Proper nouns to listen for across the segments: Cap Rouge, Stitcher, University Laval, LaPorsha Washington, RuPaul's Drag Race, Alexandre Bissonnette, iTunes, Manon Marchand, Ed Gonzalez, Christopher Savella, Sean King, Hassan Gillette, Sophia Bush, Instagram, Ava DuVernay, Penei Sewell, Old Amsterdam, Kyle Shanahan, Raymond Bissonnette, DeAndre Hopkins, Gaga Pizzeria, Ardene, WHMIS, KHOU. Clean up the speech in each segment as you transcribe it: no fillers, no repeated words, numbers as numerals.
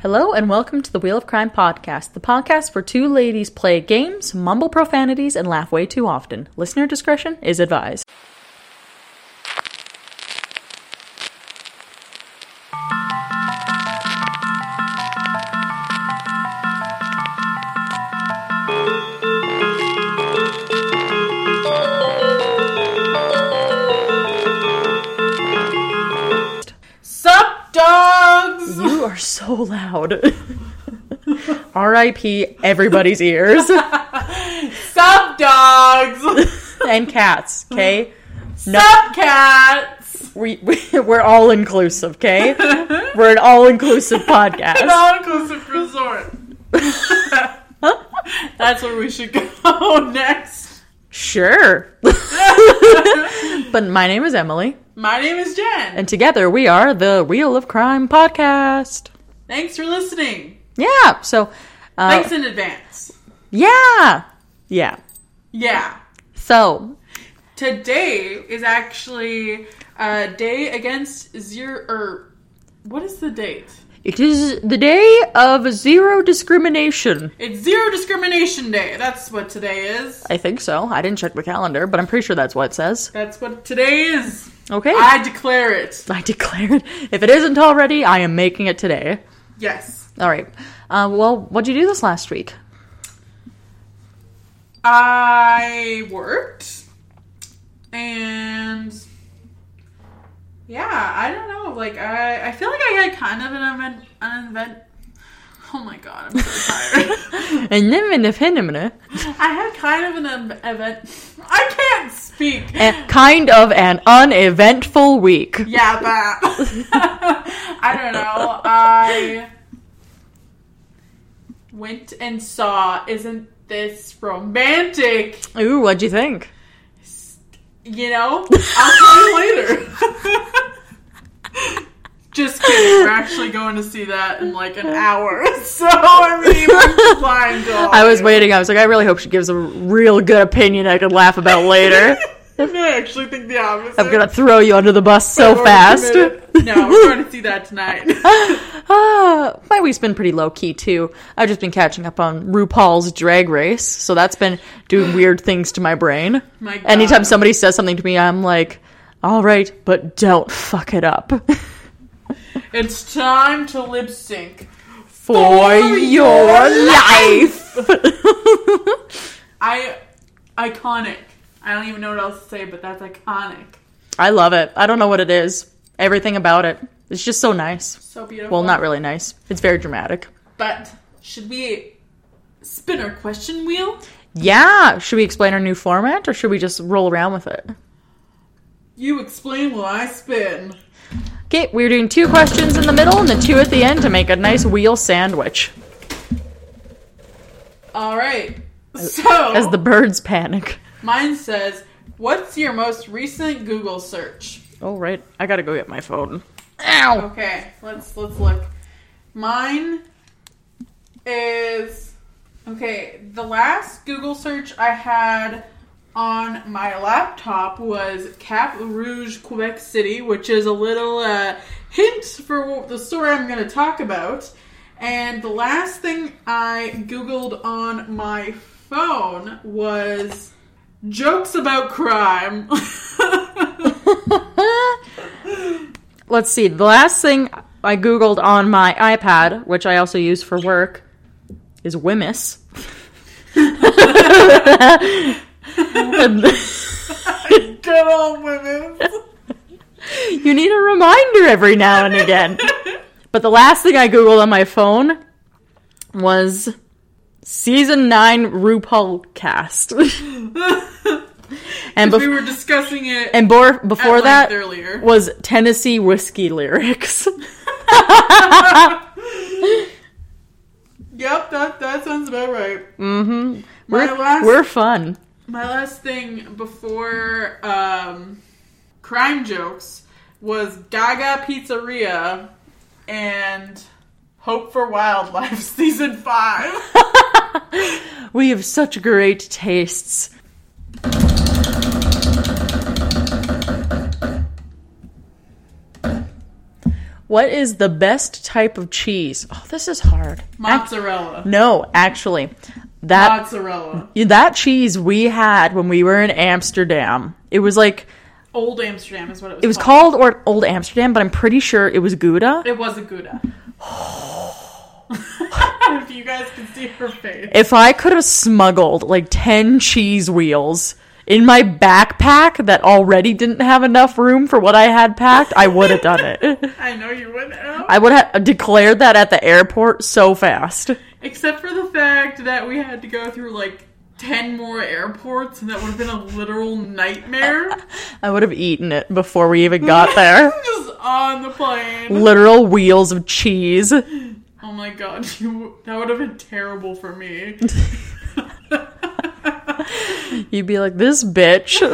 Hello and welcome to the Wheel of Crime podcast, the podcast where two ladies play games, mumble profanities, and laugh way too often. Listener discretion is advised. So loud. R.I.P. everybody's ears. Sup, dogs! And cats, okay? Sup, cats! We're all inclusive, okay? We're an all inclusive podcast. An all inclusive resort. That's where we should go next. Sure. But my name is Emily. My name is Jen. And together we are the Wheel of Crime podcast. Thanks for listening. Yeah. So, thanks in advance. Yeah. So, today is actually a day against zero, or what is the date? It is the day of zero discrimination. It's Zero Discrimination Day. That's what today is. I think so. I didn't check the calendar, but I'm pretty sure that's what it says. That's what today is. Okay. I declare it. I declare it. If it isn't already, I am making it today. Yes. All right. Well, what did you do this last week? I worked. And yeah, I don't know. Like, I feel like I got kind of an event. Oh my god, I'm so tired. I had kind of an event. I can't speak. Kind of an uneventful week. Yeah, but I don't know. I went and saw Isn't This Romantic? Ooh, what'd you think? You know, I'll tell you later. Just kidding, we're actually going to see that in like an hour. So, I mean, we're blind dog. I was waiting, I was like, I really hope she gives a real good opinion I could laugh about later. I actually think the opposite. I'm gonna throw you under the bus so fast. Committed. No, we're going to see that tonight. My week's been pretty low-key, too. I've just been catching up on RuPaul's Drag Race, so that's been doing weird things to my brain. My God. Anytime somebody says something to me, I'm like, alright, but don't fuck it up. It's time to lip sync for your life. Iconic. I don't even know what else to say, but that's iconic. I love it. I don't know what it is. Everything about it. It's just so nice. So beautiful. Well, not really nice. It's very dramatic. But should we spin our question wheel? Yeah. Should we explain our new format or should we just roll around with it? You explain while I spin. Okay, we're doing two questions in the middle and the two at the end to make a nice wheel sandwich. All right. So, as the birds panic. Mine says, what's your most recent Google search? Oh, right. I gotta go get my phone. Ow! Okay, let's look. Mine is... Okay, the last Google search I had on my laptop was Cap Rouge, Quebec City, which is a little hint for the story I'm going to talk about. And the last thing I Googled on my phone was jokes about crime. Let's see. The last thing I Googled on my iPad, which I also use for work, is WHMIS. Good old women. You need a reminder every now and again. But the last thing I Googled on my phone was Season 9 RuPaul cast. And we were discussing it. And before that earlier was Tennessee whiskey lyrics. Yep, that sounds about right. Mm-hmm. We're fun. My last thing before crime jokes was Gaga Pizzeria and Hope for Wildlife Season 5. We have such great tastes. What is the best type of cheese? Oh, this is hard. Mozzarella. No, actually. Mozzarella. That cheese we had when we were in Amsterdam. It was like... Old Amsterdam is what it was called. It was called Old Amsterdam, but I'm pretty sure it was Gouda. It was a Gouda. If you guys could see her face. If I could have smuggled like 10 cheese wheels... in my backpack that already didn't have enough room for what I had packed, I would have done it. I know you wouldn't have. I would have declared that at the airport so fast. Except for the fact that we had to go through like 10 more airports, and that would have been a literal nightmare. I would have eaten it before we even got there. Just on the plane. Literal wheels of cheese. Oh my god, that would have been terrible for me. You'd be like, this bitch. You're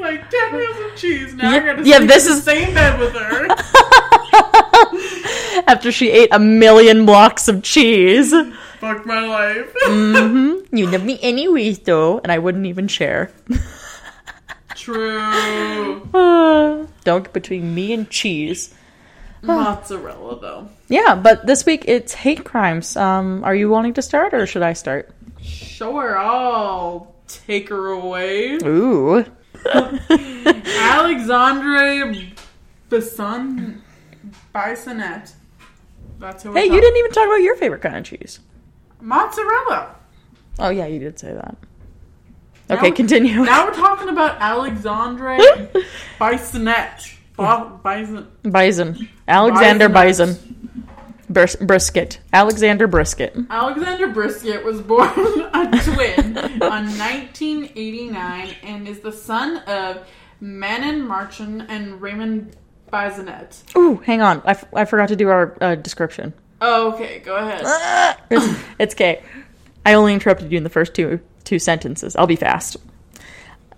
like, get me some cheese. Now I gotta sleep in the same bed with her. After she ate a million blocks of cheese. Fuck my life. Mm-hmm. You'd love me anyways, though. And I wouldn't even share. True. Don't get between me and cheese. Mozzarella, though. Yeah, but this week it's hate crimes. Are you wanting to start, or should I start? Sure, I'll take her away. Ooh. Alexandre Bissonnette. That's who. Hey, you didn't even talk about your favorite kind of cheese. Mozzarella. Oh, yeah, you did say that. Okay, continue. Now we're talking about Alexandre Bissonnette. Bison. Alexander Bison. Brisket. Alexander Brisket was born a twin on 1989 and is the son of Manon Marchand and Raymond Bissonnette. Ooh, hang on. I forgot to do our description. Oh, okay. Go ahead. It's okay. I only interrupted you in the first two sentences. I'll be fast.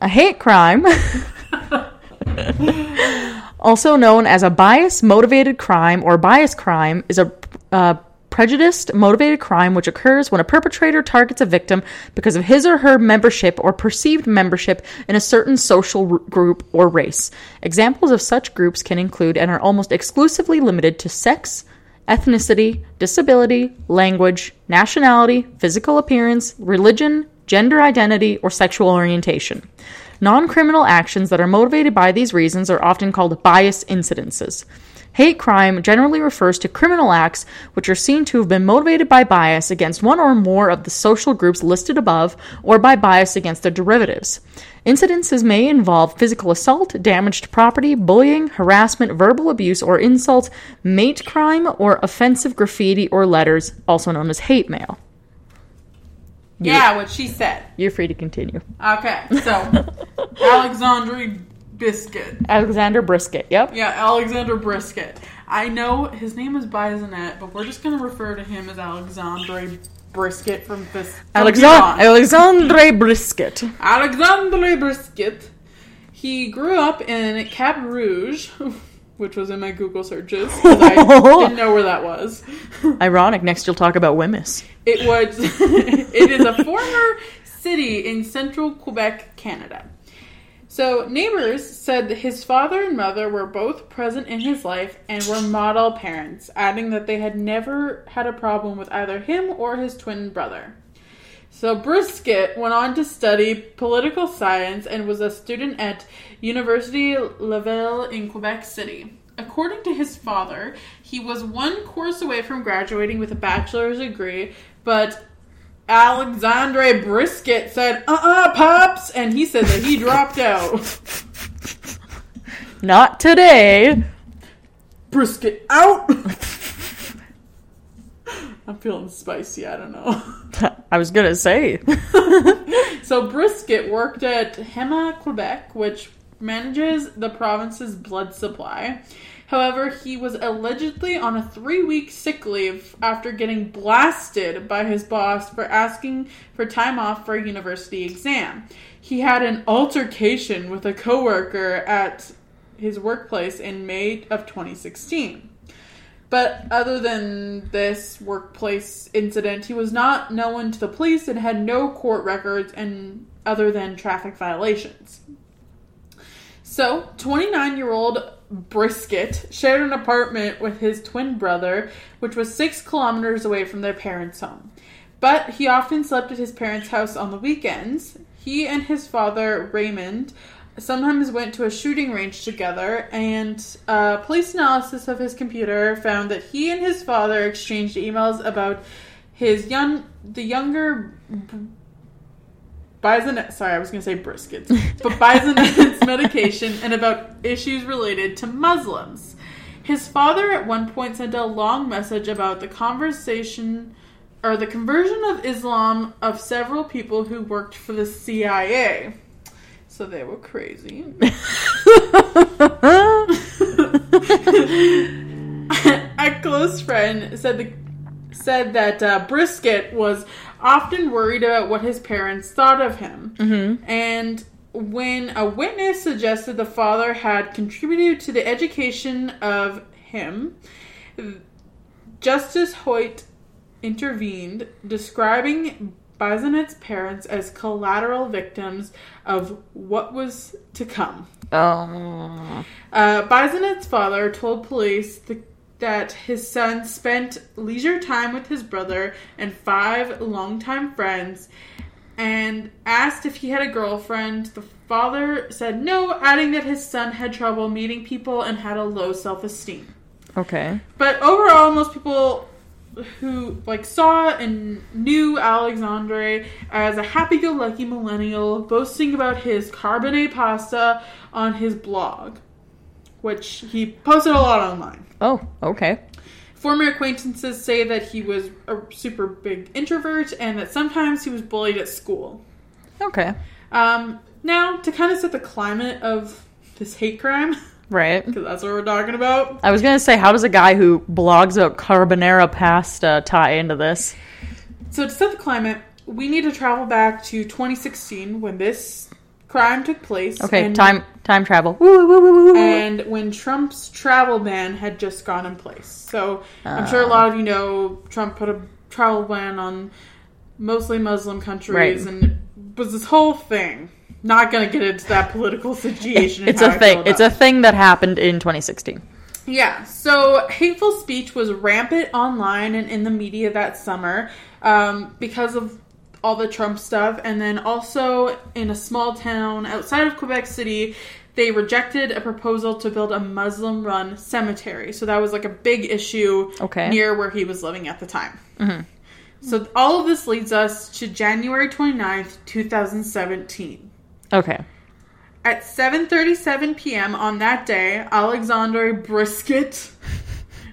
A hate crime... also known as a bias-motivated crime or bias crime, is a prejudiced-motivated crime which occurs when a perpetrator targets a victim because of his or her membership or perceived membership in a certain social group or race. Examples of such groups can include and are almost exclusively limited to sex, ethnicity, disability, language, nationality, physical appearance, religion, gender identity, or sexual orientation. Non-criminal actions that are motivated by these reasons are often called bias incidences. Hate crime generally refers to criminal acts which are seen to have been motivated by bias against one or more of the social groups listed above or by bias against their derivatives. Incidences may involve physical assault, damage to property, bullying, harassment, verbal abuse or insult, hate crime, or offensive graffiti or letters, also known as hate mail. Yeah, what she said. You're free to continue. Okay, so Alexander Brisket, yep. Yeah, Alexander Brisket. I know his name is Bissonnette, but we're just going to refer to him as Alexandre Brisket from this. Alexandre Brisket. He grew up in Cap Rouge, which was in my Google searches, because I didn't know where that was. Ironic. Next you'll talk about WHMIS. It is a former city in central Quebec, Canada. So neighbors said that his father and mother were both present in his life and were model parents, adding that they had never had a problem with either him or his twin brother. So Brisket went on to study political science and was a student at University Laval in Quebec City. According to his father, he was one course away from graduating with a bachelor's degree, but Alexandre Brisket said, Pops! And he said that he dropped out. Not today. Brisket out! I'm feeling spicy, I don't know. I was gonna say. So Brisket worked at Hema Quebec, which manages the province's blood supply. However, he was allegedly on a 3-week sick leave after getting blasted by his boss for asking for time off for a university exam. He had an altercation with a coworker at his workplace in May of 2016. But other than this workplace incident, he was not known to the police and had no court records and other than traffic violations. So, 29-year-old Brisket shared an apartment with his twin brother, which was 6 kilometers away from their parents' home. But he often slept at his parents' house on the weekends. He and his father, Raymond, sometimes went to a shooting range together, and police analysis of his computer found that he and his father exchanged emails about his younger Bissonnette, Bissonnette's medication and about issues related to Muslims. His father at one point sent a long message about the conversation or the conversion of Islam of several people who worked for the CIA. So they were crazy. A close friend said that Brisket was often worried about what his parents thought of him. Mm-hmm. And when a witness suggested the father had contributed to the education of him, Justice Hoyt intervened, describing Bissonnette's parents as collateral victims of what was to come. Oh. Bissonnette's father told police that his son spent leisure time with his brother and 5 longtime friends and asked if he had a girlfriend. The father said no, adding that his son had trouble meeting people and had a low self-esteem. Okay. But overall, most people who saw and knew Alexandre as a happy-go-lucky millennial boasting about his carbonate pasta on his blog, which he posted a lot online. Oh, okay. Former acquaintances say that he was a super big introvert and that sometimes he was bullied at school. Okay. Now, to kind of set the climate of this hate crime. Right. Because that's what we're talking about. I was going to say, how does a guy who blogs about carbonara pasta tie into this? So to set the climate, we need to travel back to 2016 when this crime took place. Okay, and time travel. And when Trump's travel ban had just gone in place. So I'm sure a lot of you know Trump put a travel ban on mostly Muslim countries. Right. And it was this whole thing. Not going to get into that political situation. It's a thing. It's a thing that happened in 2016. Yeah. So hateful speech was rampant online and in the media that summer because of all the Trump stuff. And then also in a small town outside of Quebec City, they rejected a proposal to build a Muslim-run cemetery. So that was a big issue near where he was living at the time. Mm-hmm. So all of this leads us to January 29th, 2017. Okay. At 7:37 p.m. on that day, Alexandre Brisket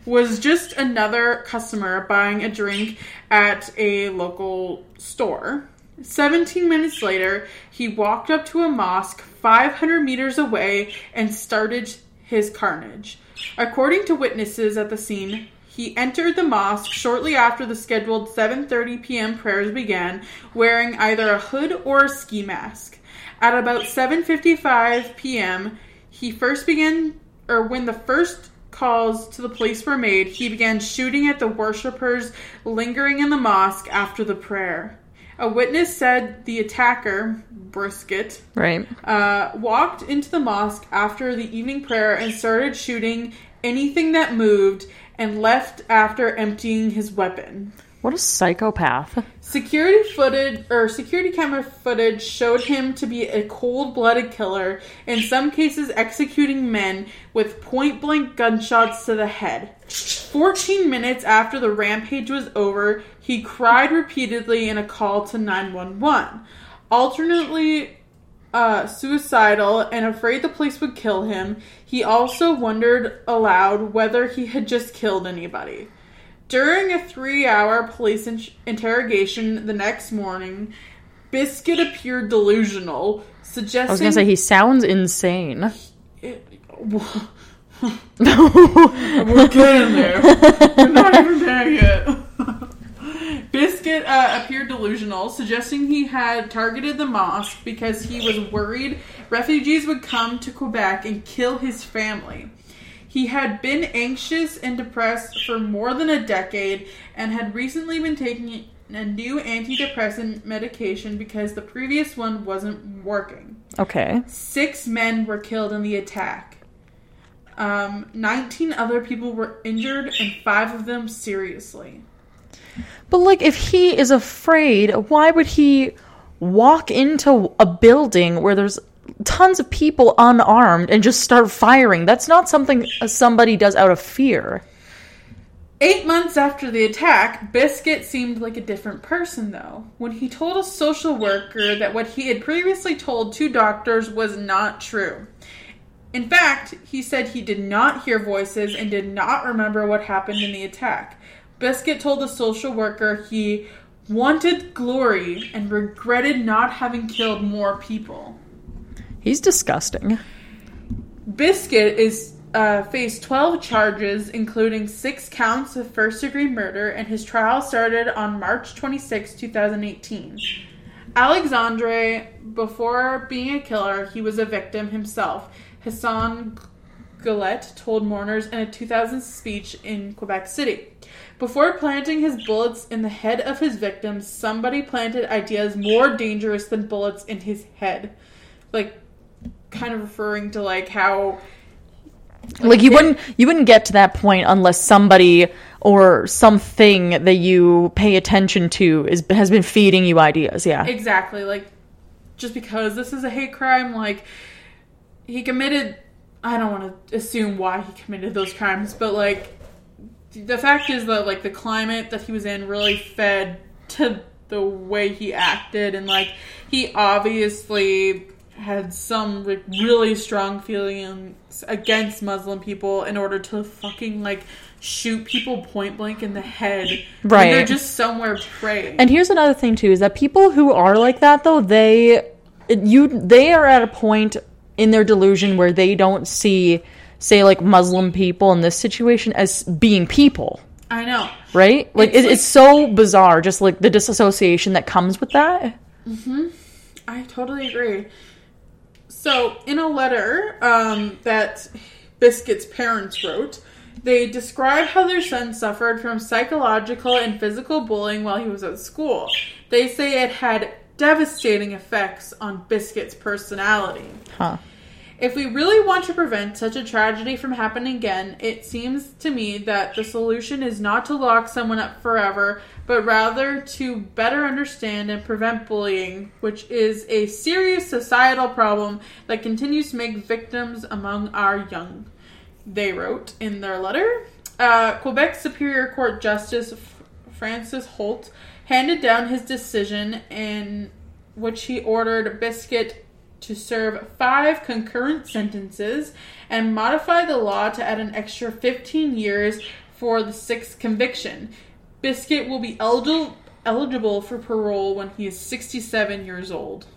was just another customer buying a drink at a local store. 17 minutes later, he walked up to a mosque 500 meters away and started his carnage. According to witnesses at the scene, he entered the mosque shortly after the scheduled 7:30 p.m. prayers began, wearing either a hood or a ski mask. At about 7:55 p.m., when the first calls to the police were made, he began shooting at the worshippers lingering in the mosque after the prayer. A witness said the attacker, Brisket, walked into the mosque after the evening prayer and started shooting anything that moved and left after emptying his weapon. What a psychopath. Security camera footage showed him to be a cold-blooded killer, in some cases executing men with point-blank gunshots to the head. 14 minutes after the rampage was over, he cried repeatedly in a call to 911, alternately suicidal and afraid the police would kill him. He also wondered aloud whether he had just killed anybody. During a 3-hour police interrogation the next morning, Brisket appeared delusional, suggesting... I was going to say, he sounds insane. We're getting there. We're not even there yet. Brisket appeared delusional, suggesting he had targeted the mosque because he was worried refugees would come to Quebec and kill his family. He had been anxious and depressed for more than a decade and had recently been taking a new antidepressant medication because the previous one wasn't working. Okay. 6 men were killed in the attack. 19 other people were injured and 5 of them seriously. But, like, if he is afraid, why would he walk into a building where there's tons of people unarmed and just start firing? That's not something somebody does out of fear. 8 months after the attack, Biscuit seemed like a different person, though, when he told a social worker that what he had previously told 2 doctors was not true. In fact, he said he did not hear voices and did not remember what happened in the attack. Biscuit told the social worker he wanted glory and regretted not having killed more people. He's disgusting. Biscuit is faced 12 charges, including 6 counts of first-degree murder, and his trial started on March 26, 2018. Alexandre, before being a killer, he was a victim himself. Hassan Gillette told mourners in a 2000 speech in Quebec City. Before planting his bullets in the head of his victims, somebody planted ideas more dangerous than bullets in his head. Like, kind of referring to, like, how... Like, you wouldn't get to that point unless somebody or something that you pay attention to has been feeding you ideas, yeah. Exactly. Like, just because this is a hate crime, like, he committed... I don't want to assume why he committed those crimes, but, like... The fact is that, like, the climate that he was in really fed to the way he acted, and, like, he obviously had some, like, really strong feelings against Muslim people in order to fucking, like, shoot people point blank in the head. Right. And they're just somewhere praying. And here's another thing, too, is that people who are like that, though, they are at a point in their delusion where they don't see... say, like, Muslim people in this situation as being people. I know. Right? Like, it's so bizarre, just, like, the disassociation that comes with that. Mm-hmm. I totally agree. So, in a letter that Biscuit's parents wrote, they describe how their son suffered from psychological and physical bullying while he was at school. They say it had devastating effects on Biscuit's personality. Huh. If we really want to prevent such a tragedy from happening again, it seems to me that the solution is not to lock someone up forever, but rather to better understand and prevent bullying, which is a serious societal problem that continues to make victims among our young, they wrote in their letter. Quebec Superior Court Justice Francis Holt handed down his decision in which he ordered Biscuit to serve 5 concurrent sentences and modify the law to add an extra 15 years for the 6th conviction. Biscuit will be eligible for parole when he is 67 years old.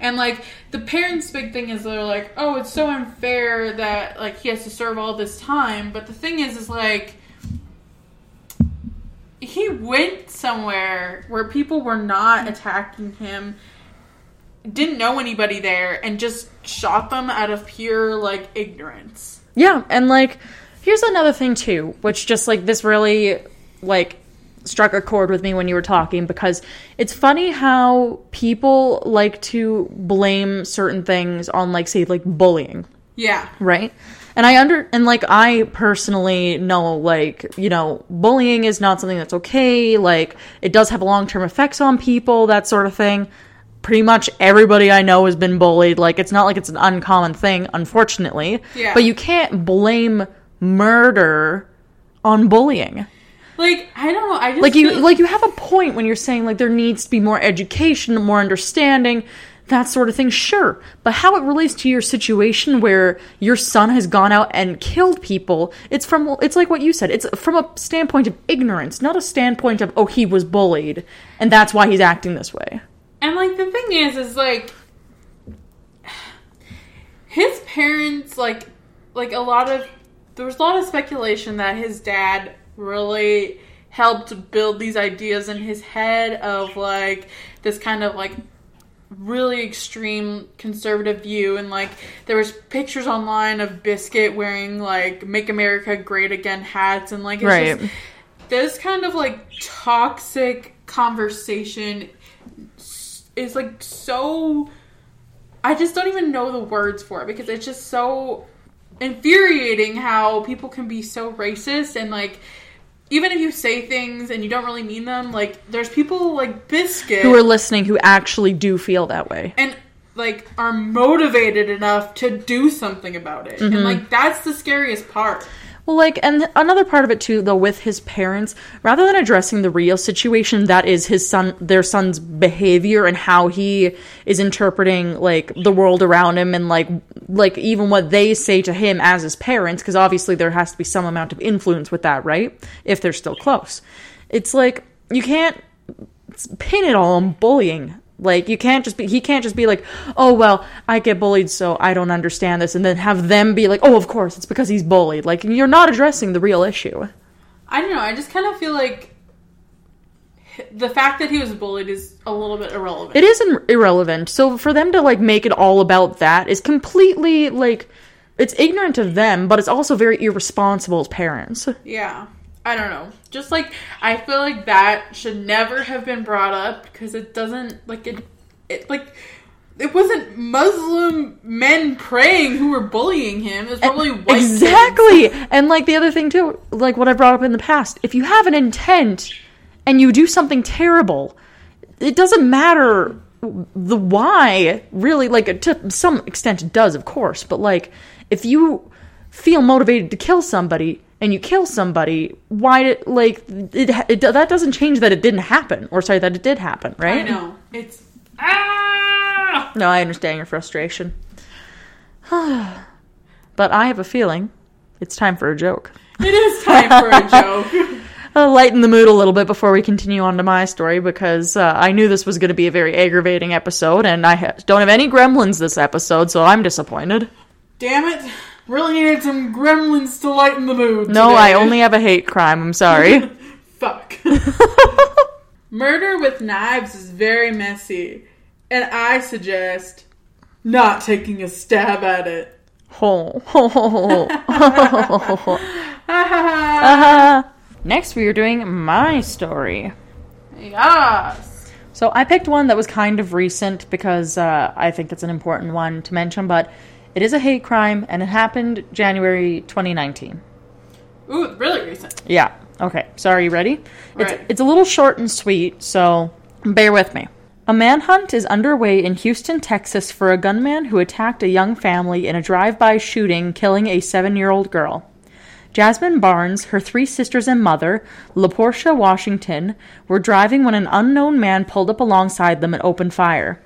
And, like, the parents' big thing is they're like, oh, it's so unfair that, like, he has to serve all this time. But the thing is, like, he went somewhere where people were not attacking him, didn't know anybody there, and just shot them out of pure, like, ignorance. Yeah, and, like, here's another thing, too, which just, like, this really, like, struck a chord with me when you were talking, because it's funny how people like to blame certain things on, like, say, like, bullying. Yeah. Right? And I personally know, like, you know, bullying is not something that's okay, like, it does have long-term effects on people, that sort of thing. Pretty much everybody I know has been bullied. Like, it's not like it's an uncommon thing, unfortunately. Yeah. But you can't blame murder on bullying. Like, I don't know. I just you have a point when you're saying, like, there needs to be more education, more understanding, that sort of thing. Sure. But how it relates to your situation where your son has gone out and killed people, it's like what you said. It's from a standpoint of ignorance, not a standpoint of, oh, he was bullied, and that's why he's acting this way. And, like, the thing is, like, his parents, like, there was a lot of speculation that his dad really helped build these ideas in his head of, like, this kind of, like, really extreme conservative view. And, like, there was pictures online of Biscuit wearing, like, Make America Great Again hats. And, like, it's right. Just this kind of, like, toxic conversation is, like, so... I just don't even know the words for it, because it's just so infuriating how people can be so racist and, like, even if you say things and you don't really mean them, like, there's people like Biscuit who are listening who actually do feel that way. And, like, are motivated enough to do something about it. Mm-hmm. And, like, that's the scariest part. Well, like, and another part of it, too, though, with his parents, rather than addressing the real situation, that is his son, their son's behavior and how he is interpreting, like, the world around him and, like even what they say to him as his parents, because obviously there has to be some amount of influence with that, right? If they're still close. It's like, you can't pin it all on bullying. Like, you can't just be, he can't just be like, oh, well, I get bullied, so I don't understand this, and then have them be like, oh, of course, it's because he's bullied. Like, you're not addressing the real issue. I don't know, I just kind of feel like the fact that he was bullied is a little bit irrelevant. It is irrelevant, so for them to, like, make it all about that is completely, like, it's ignorant of them, but it's also very irresponsible as parents. Yeah. I don't know. Just, like, I feel like that should never have been brought up because it doesn't, like, it wasn't Muslim men praying who were bullying him. It was probably white. Exactly! Kids. And, like, the other thing, too, like, what I brought up in the past, if you have an intent and you do something terrible, it doesn't matter the why, really. Like, to some extent it does, of course, but, like, if you feel motivated to kill somebody and you kill somebody, why, like, that doesn't change that it didn't happen. Or, sorry, that it did happen, right? I know. It's, ah! No, I understand your frustration. But I have a feeling it's time for a joke. It is time for a joke. I'll lighten the mood a little bit before we continue on to my story, because I knew this was going to be a very aggravating episode, and I don't have any gremlins this episode, so I'm disappointed. Damn it. Really needed some gremlins to lighten the mood today. No, I only have a hate crime. I'm sorry. Fuck. Murder with knives is very messy, and I suggest not taking a stab at it. Next, we are doing my story. Yes. So I picked one that was kind of recent because I think it's an important one to mention, but it is a hate crime, and it happened January 2019. Ooh, really recent. Yeah. Okay. Sorry, you ready? It's a little short and sweet, so bear with me. A manhunt is underway in Houston, Texas for a gunman who attacked a young family in a drive-by shooting, killing a 7-year-old girl. Jazmine Barnes, her 3 sisters and mother, LaPorsha Washington, were driving when an unknown man pulled up alongside them and opened fire.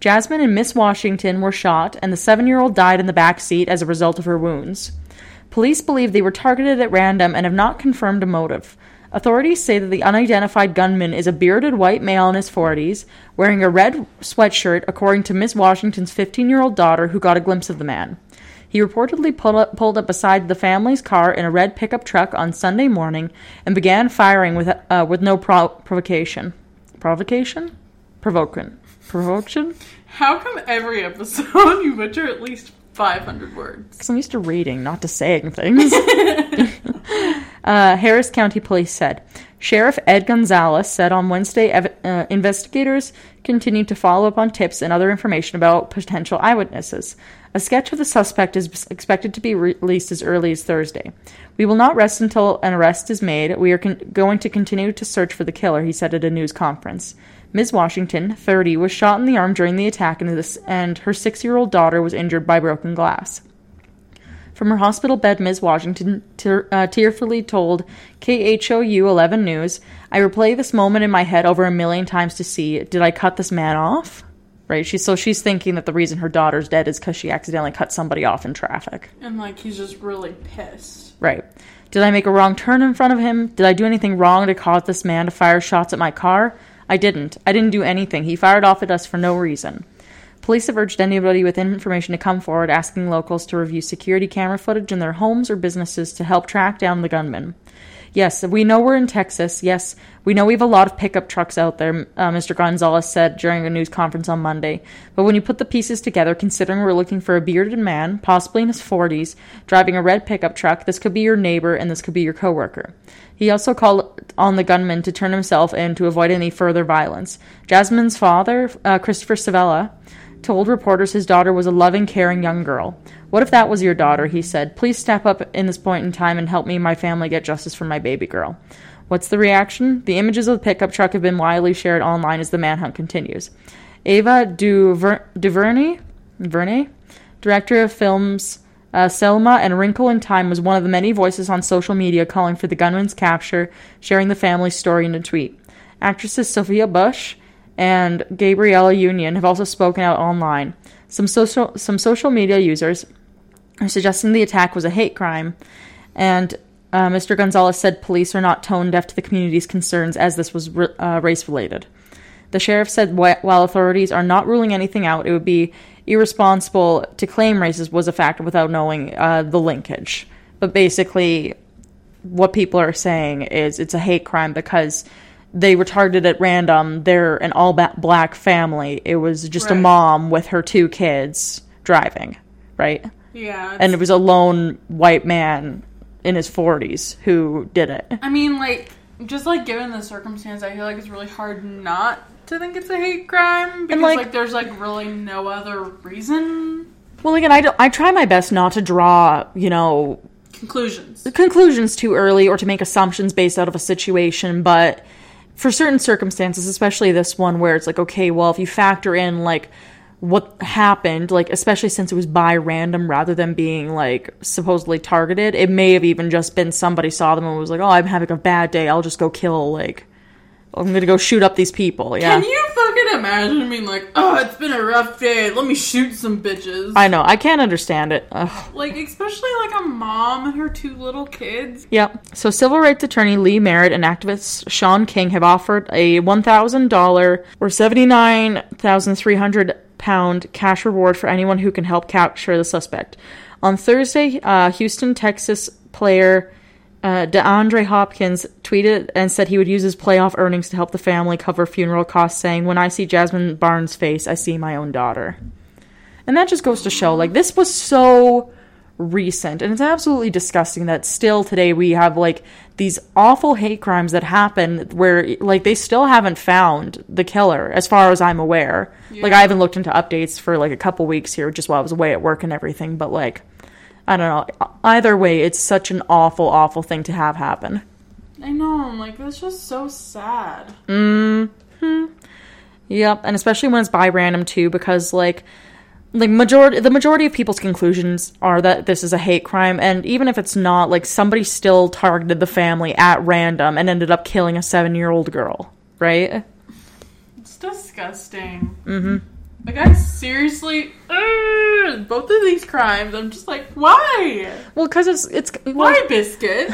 Jazmine and Miss Washington were shot, and the 7-year-old died in the back seat as a result of her wounds. Police believe they were targeted at random and have not confirmed a motive. Authorities say that the unidentified gunman is a bearded white male in his 40s, wearing a red sweatshirt, according to Miss Washington's 15-year-old daughter, who got a glimpse of the man. He reportedly pulled up beside the family's car in a red pickup truck on Sunday morning and began firing with no provocation. Provocation? Provokin'. Provocation? How come every episode you butcher at least 500 words? Because I'm used to reading, not to saying things. Harris County Police said. Sheriff Ed Gonzalez said on Wednesday investigators continued to follow up on tips and other information about potential eyewitnesses. A sketch of the suspect is expected to be released as early as Thursday. We will not rest until an arrest is made. We are going to continue to search for the killer, he said at a news conference. Ms. Washington, 30, was shot in the arm during the attack, and her 6-year-old daughter was injured by broken glass. From her hospital bed, Ms. Washington tearfully told KHOU 11 News, I replay this moment in my head over a million times to see, did I cut this man off? Right, she's thinking that the reason her daughter's dead is because she accidentally cut somebody off in traffic. And, like, he's just really pissed. Right. Did I make a wrong turn in front of him? Did I do anything wrong to cause this man to fire shots at my car? I didn't do anything. He fired off at us for no reason. Police have urged anybody with information to come forward, asking locals to review security camera footage in their homes or businesses to help track down the gunman. Yes, we know we're in Texas. Yes, we know we have a lot of pickup trucks out there, Mr. Gonzalez said during a news conference on Monday. But when you put the pieces together, considering we're looking for a bearded man, possibly in his 40s, driving a red pickup truck, this could be your neighbor and this could be your coworker. He also called on the gunman to turn himself in to avoid any further violence. Jazmine's father, Christopher Savella, told reporters his daughter was a loving, caring young girl. "What if that was your daughter?" he said. "Please step up in this point in time and help me and my family get justice for my baby girl." What's the reaction? The images of the pickup truck have been widely shared online as the manhunt continues. Ava DuVernay, director of films Selma and Wrinkle in Time, was one of the many voices on social media calling for the gunman's capture, sharing the family's story in a tweet. Actresses Sophia Bush and Gabrielle Union have also spoken out online. Some social media users are suggesting the attack was a hate crime, and Mr. Gonzalez said police are not tone deaf to the community's concerns as this was race-related. The sheriff said while authorities are not ruling anything out, it would be irresponsible to claim racism was a factor without knowing the linkage. But basically, what people are saying is it's a hate crime because they were targeted at random. They're an all-black family. It was just a mom with her two kids driving, right? Yeah. And it was a lone white man in his 40s who did it. I mean, just given the circumstance, I feel like it's really hard not to think it's a hate crime because, there's, really no other reason. Well, again, I try my best not to draw, conclusions too early or to make assumptions based out of a situation, but for certain circumstances, especially this one where it's okay, well, if you factor in, what happened, especially since it was by random rather than being, supposedly targeted, it may have even just been somebody saw them and was like, oh, I'm having a bad day, I'll just go kill, I'm gonna go shoot up these people, yeah. Can you fucking imagine being oh, it's been a rough day, let me shoot some bitches? I know, I can't understand it. Ugh. Especially, a mom and her two little kids. Yep. So, civil rights attorney Lee Merritt and activist Sean King have offered a $1,000 or 79,300 pound cash reward for anyone who can help capture the suspect. On Thursday, Houston, Texas player DeAndre Hopkins tweeted and said he would use his playoff earnings to help the family cover funeral costs, saying, "When I see Jazmine Barnes' face, I see my own daughter." And that just goes to show, this was so recent, and it's absolutely disgusting that still today we have, these awful hate crimes that happen where, they still haven't found the killer, as far as I'm aware. Yeah. I haven't looked into updates for, a couple weeks here, just while I was away at work and everything, but, I don't know. Either way, it's such an awful, awful thing to have happen. I know, that's just so sad. Mm-hmm. Yep, and especially when it's by random, too, because, the majority of people's conclusions are that this is a hate crime, and even if it's not, somebody still targeted the family at random and ended up killing a 7-year-old girl, right? It's disgusting. Mm-hmm. I seriously, both of these crimes, I'm just why? Well, because why, Biscuit?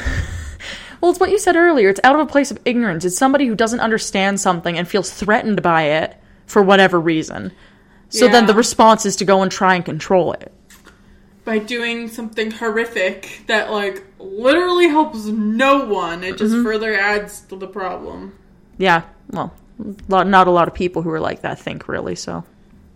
Well, it's what you said earlier. It's out of a place of ignorance. It's somebody who doesn't understand something and feels threatened by it for whatever reason. So then the response is to go and try and control it. By doing something horrific that, literally helps no one. It just further adds to the problem. Yeah. Well, not a lot of people who are like that think, really, so.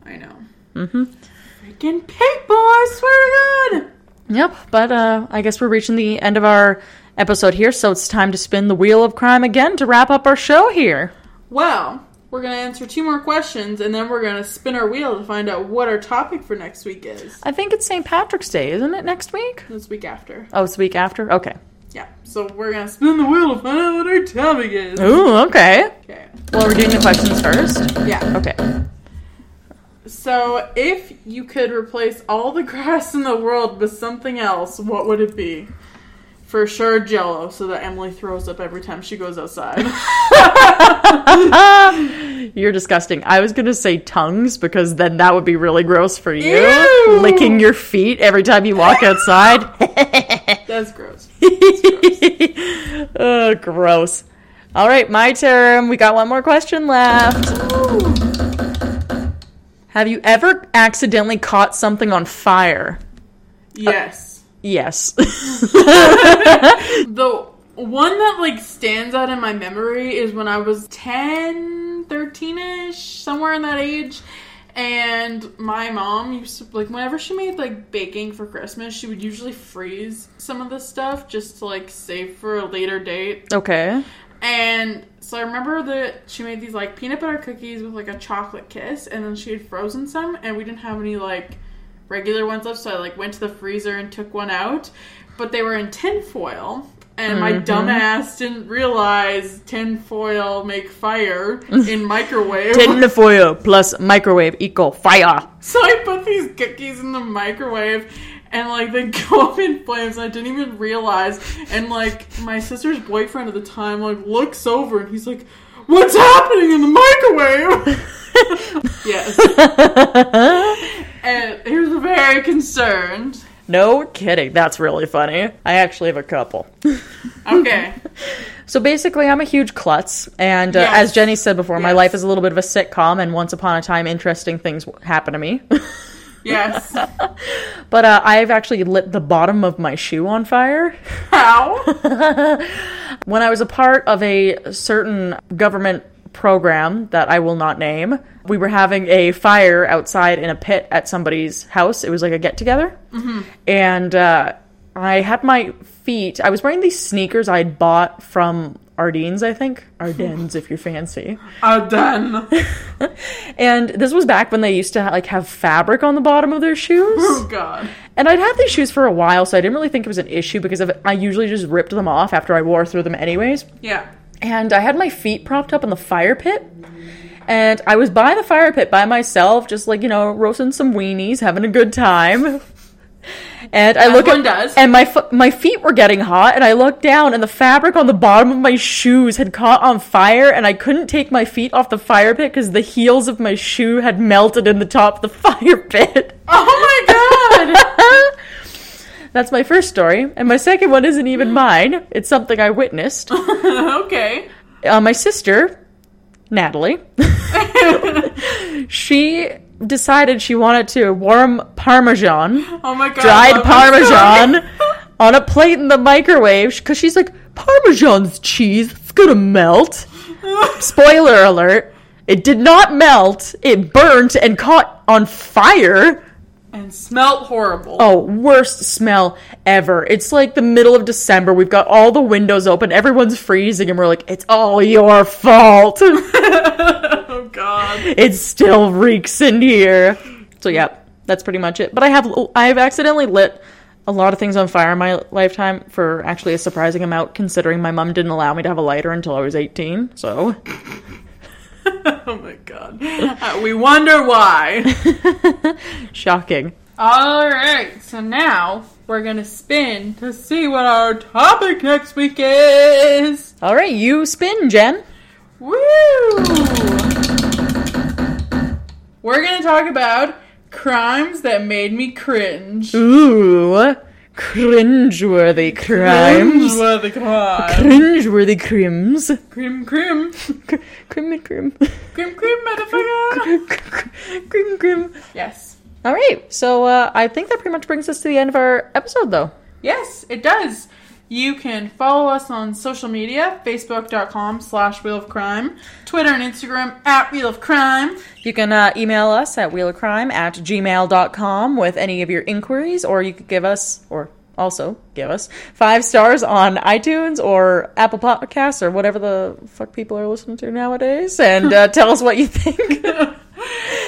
I know. Mm-hmm. Freaking people, I swear to God! Yep, but I guess we're reaching the end of our episode here, so it's time to spin the wheel of crime again to wrap up our show here. Wow. We're going to answer two more questions, and then we're going to spin our wheel to find out what our topic for next week is. I think it's St. Patrick's Day, isn't it, next week? It's the week after. Oh, it's the week after? Okay. Yeah. So we're going to spin the wheel to find out what our topic is. Ooh, okay. Okay. Well, we're doing the questions first? Yeah. Okay. So, if you could replace all the grass in the world with something else, what would it be? For sure, Jell-O, so that Emily throws up every time she goes outside. You're disgusting. I was going to say tongues, because then that would be really gross for you. Ew. Licking your feet every time you walk outside. That's gross. That's gross. Oh, gross. All right, my turn. We got one more question left. Ooh. Have you ever accidentally caught something on fire? Yes. Yes. The one that, stands out in my memory is when I was 10, 13-ish, somewhere in that age, and my mom used to, whenever she made, baking for Christmas, she would usually freeze some of the stuff just to, save for a later date. Okay. And So I remember that she made these, like, peanut butter cookies with, like, a chocolate kiss, and then she had frozen some, and we didn't have any, like, regular ones left, so I, like, went to the freezer and took one out, but they were in tin foil, and my dumbass didn't realize tin foil make fire in microwave. Tin foil plus microwave equal fire. So I put these cookies in the microwave, and, like, they go up in flames, and I didn't even realize. And, like, my sister's boyfriend at the time, like, looks over, and he's like, "What's happening in the microwave?" Yes. And he was very concerned. No kidding. That's really funny. I actually have a couple. Okay. So basically, I'm a huge klutz. And yes. As Jenny said before, yes. My life is a little bit of a sitcom. And once upon a time, interesting things happen to me. Yes. But I've actually lit the bottom of my shoe on fire. How? When I was a part of a certain government program that I will not name, we were having a fire outside in a pit at somebody's house. It was like a get-together. Mm-hmm. And I had my feet... I was wearing these sneakers I had bought from Ardene's, I think. Ardene's, if you're fancy. Ardene! And this was back when they used to, like, have fabric on the bottom of their shoes. Oh, God. And I'd had these shoes for a while, so I didn't really think it was an issue, because I usually just ripped them off after I wore through them anyways. Yeah. And I had my feet propped up in the fire pit. And I was by the fire pit by myself, just, like, you know, roasting some weenies, having a good time. And I look at, and my feet were getting hot, and I looked down, and the fabric on the bottom of my shoes had caught on fire, and I couldn't take my feet off the fire pit because the heels of my shoe had melted in the top of the fire pit. Oh my God! That's my first story, and my second one isn't even mine. It's something I witnessed. Okay. My sister, Natalie, she decided she wanted to warm Parmesan, oh my God, dried Parmesan, on a plate in the microwave, because she's like, Parmesan's cheese, it's gonna melt. Spoiler alert, it did not melt, it burnt and caught on fire. And smelled horrible. Oh, worst smell ever. It's like the middle of December. We've got all the windows open. Everyone's freezing. And we're like, it's all your fault. Oh, God. It still reeks in here. So, yeah, that's pretty much it. But I've accidentally lit a lot of things on fire in my lifetime, for actually a surprising amount, considering my mom didn't allow me to have a lighter until I was 18. So... Oh my God. We wonder why. Shocking. Alright, so now we're going to spin to see what our topic next week is. Alright, you spin, Jen. Woo! We're going to talk about crimes that made me cringe. Ooh. Cringeworthy crimes. Cringeworthy crimes. Cringeworthy crims. Crim crim. Crim crim. Crim crim, motherfucker. Crim crim. Yes. All right. So I think that pretty much brings us to the end of our episode, though. Yes, it does. You can follow us on social media, facebook.com/Wheel of Crime, Twitter and Instagram @Wheel of Crime. You can email us at wheelofcrime@gmail.com with any of your inquiries, or you could give us 5 stars on iTunes or Apple Podcasts or whatever the fuck people are listening to nowadays, and tell us what you think.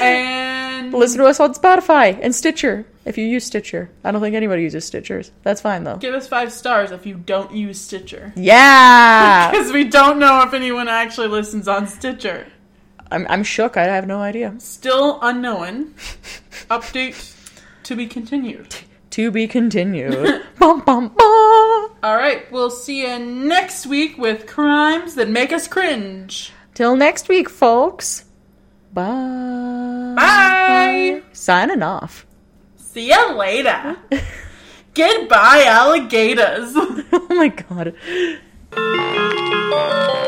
And listen to us on Spotify and Stitcher. If you use Stitcher. I don't think anybody uses Stitchers. That's fine, though. Give us 5 stars if you don't use Stitcher. Yeah! Because we don't know if anyone actually listens on Stitcher. I'm shook. I have no idea. Still unknown. Update to be continued. To be continued. Bum, bum, bum. All right. We'll see you next week with crimes that make us cringe. Till next week, folks. Bye. Bye. Signing off. See ya later. Goodbye, alligators. Oh my God.